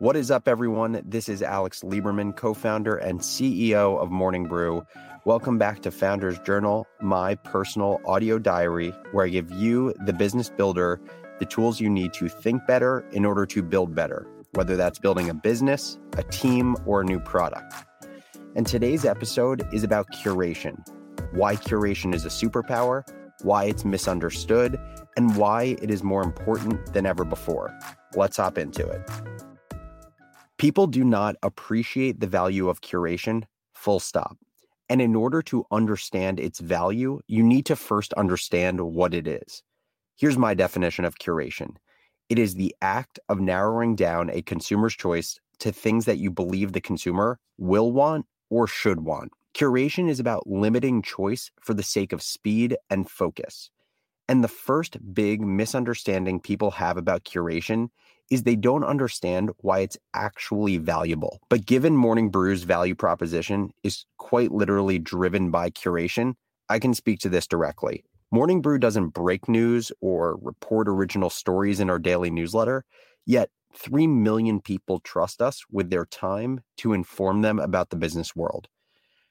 What is up, everyone? This is Alex Lieberman, co-founder and CEO of Morning Brew. Welcome back to Founders Journal, my personal audio diary, where I give you, the business builder, the tools you need to think better in order to build better, whether that's building a business, a team, or a new product. And today's episode is about curation, why curation is a superpower, why it's misunderstood, and why it is more important than ever before. Let's hop into it. People do not appreciate the value of curation, full stop. And in order to understand its value, you need to first understand what it is. Here's my definition of curation. It is the act of narrowing down a consumer's choice to things that you believe the consumer will want or should want. Curation is about limiting choice for the sake of speed and focus. And the first big misunderstanding people have about curation is they don't understand why it's actually valuable. But given Morning Brew's value proposition is quite literally driven by curation, I can speak to this directly. Morning Brew doesn't break news or report original stories in our daily newsletter, yet 3 million people trust us with their time to inform them about the business world.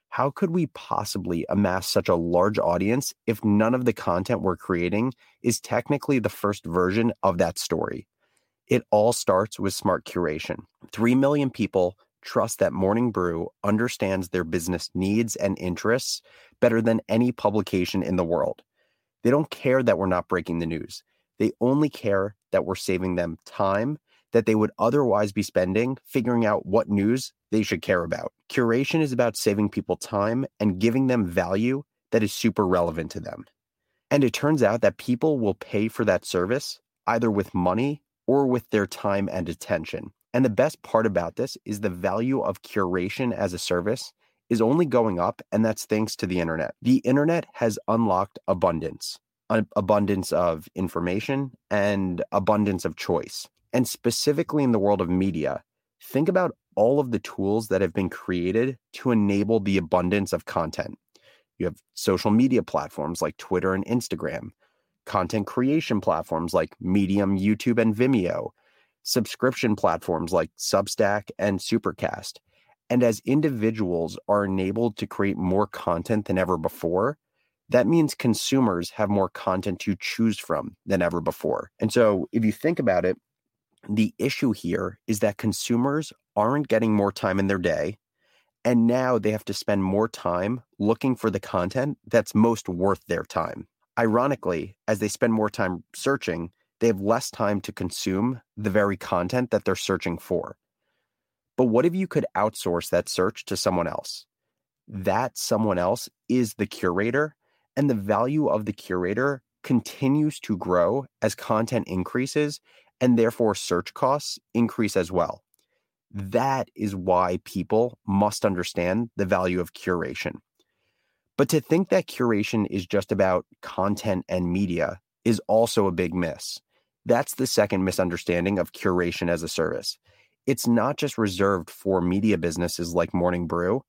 How could we possibly amass such a large audience if none of the content we're creating is technically the first version of that story? It all starts with smart curation. 3 million people trust that Morning Brew understands their business needs and interests better than any publication in the world. They don't care that we're not breaking the news. They only care that we're saving them time that they would otherwise be spending figuring out what news they should care about. Curation is about saving people time and giving them value that is super relevant to them. And it turns out that people will pay for that service either with money or with their time and attention. And the best part about this is the value of curation as a service is only going up, and that's thanks to the internet. The internet has unlocked abundance of information and abundance of choice. And specifically in the world of media, think about all of the tools that have been created to enable the abundance of content. You have social media platforms like Twitter and Instagram, content creation platforms like Medium, YouTube, and Vimeo, subscription platforms like Substack and Supercast. And as individuals are enabled to create more content than ever before, that means consumers have more content to choose from than ever before. And so if you think about it, the issue here is that consumers aren't getting more time in their day, and now they have to spend more time looking for the content that's most worth their time. Ironically, as they spend more time searching, they have less time to consume the very content that they're searching for. But what if you could outsource that search to someone else? That someone else is the curator, and the value of the curator continues to grow as content increases, and therefore search costs increase as well. That is why people must understand the value of curation. But to think that curation is just about content and media is also a big miss. That's the second misunderstanding of curation as a service. It's not just reserved for media businesses like Morning Brew.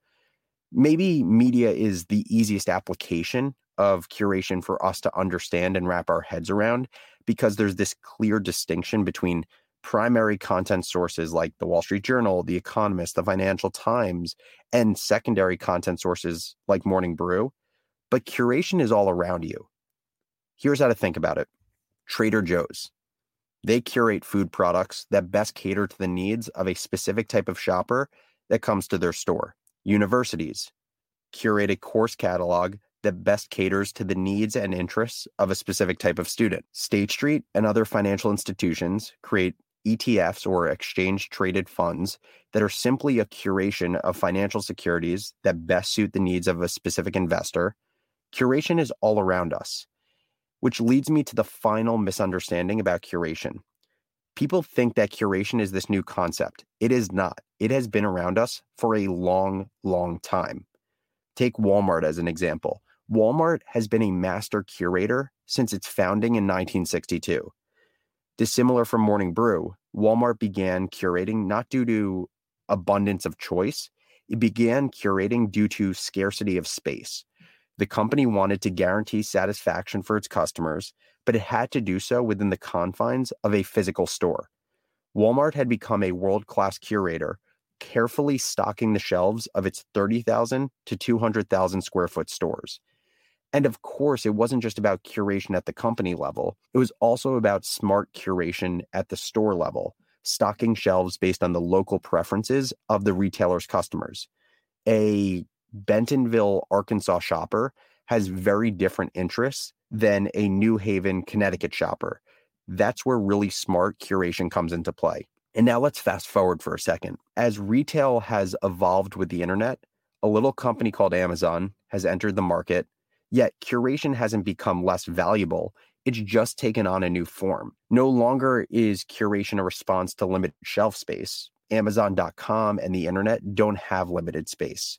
Maybe media is the easiest application of curation for us to understand and wrap our heads around because there's this clear distinction between primary content sources like The Wall Street Journal, The Economist, The Financial Times, and secondary content sources like Morning Brew. But curation is all around you. Here's how to think about it. Trader Joe's. They curate food products that best cater to the needs of a specific type of shopper that comes to their store. Universities curate a course catalog that best caters to the needs and interests of a specific type of student. State Street and other financial institutions create ETFs or exchange-traded funds that are simply a curation of financial securities that best suit the needs of a specific investor. Curation is all around us, which leads me to the final misunderstanding about curation. People think that curation is this new concept. It is not. It has been around us for a long, long time. Take Walmart as an example. Walmart has been a master curator since its founding in 1962. Dissimilar from Morning Brew, Walmart began curating not due to abundance of choice. It began curating due to scarcity of space. The company wanted to guarantee satisfaction for its customers, but it had to do so within the confines of a physical store. Walmart had become a world-class curator, carefully stocking the shelves of its 30,000 to 200,000 square foot stores. And of course, it wasn't just about curation at the company level. It was also about smart curation at the store level, stocking shelves based on the local preferences of the retailer's customers. A Bentonville, Arkansas shopper has very different interests than a New Haven, Connecticut shopper. That's where really smart curation comes into play. And now let's fast forward for a second. As retail has evolved with the internet, a little company called Amazon has entered the market, yet curation hasn't become less valuable. It's just taken on a new form. No longer is curation a response to limited shelf space. Amazon.com and the internet don't have limited space.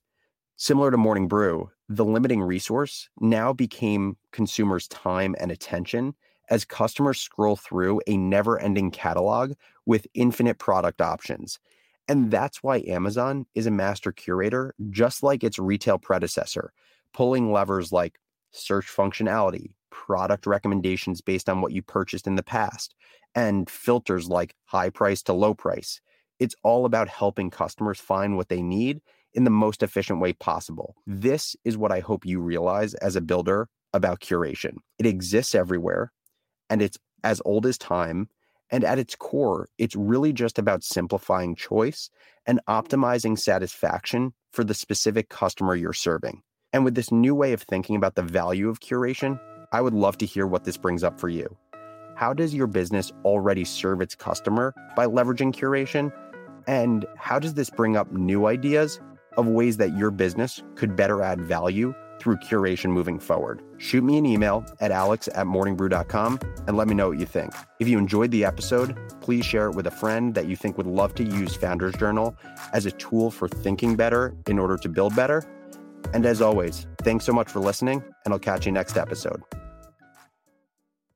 Similar to Morning Brew, the limiting resource now became consumers' time and attention as customers scroll through a never-ending catalog with infinite product options. And that's why Amazon is a master curator, just like its retail predecessor, pulling levers like search functionality, product recommendations based on what you purchased in the past, and filters like high price to low price. It's all about helping customers find what they need in the most efficient way possible. This is what I hope you realize as a builder about curation. It exists everywhere, and it's as old as time. And at its core, it's really just about simplifying choice and optimizing satisfaction for the specific customer you're serving. And with this new way of thinking about the value of curation, I would love to hear what this brings up for you. How does your business already serve its customer by leveraging curation? And how does this bring up new ideas of ways that your business could better add value through curation moving forward? Shoot me an email at alex@morningbrew.com and let me know what you think. If you enjoyed the episode, please share it with a friend that you think would love to use Founders Journal as a tool for thinking better in order to build better. And as always, thanks so much for listening, and I'll catch you next episode.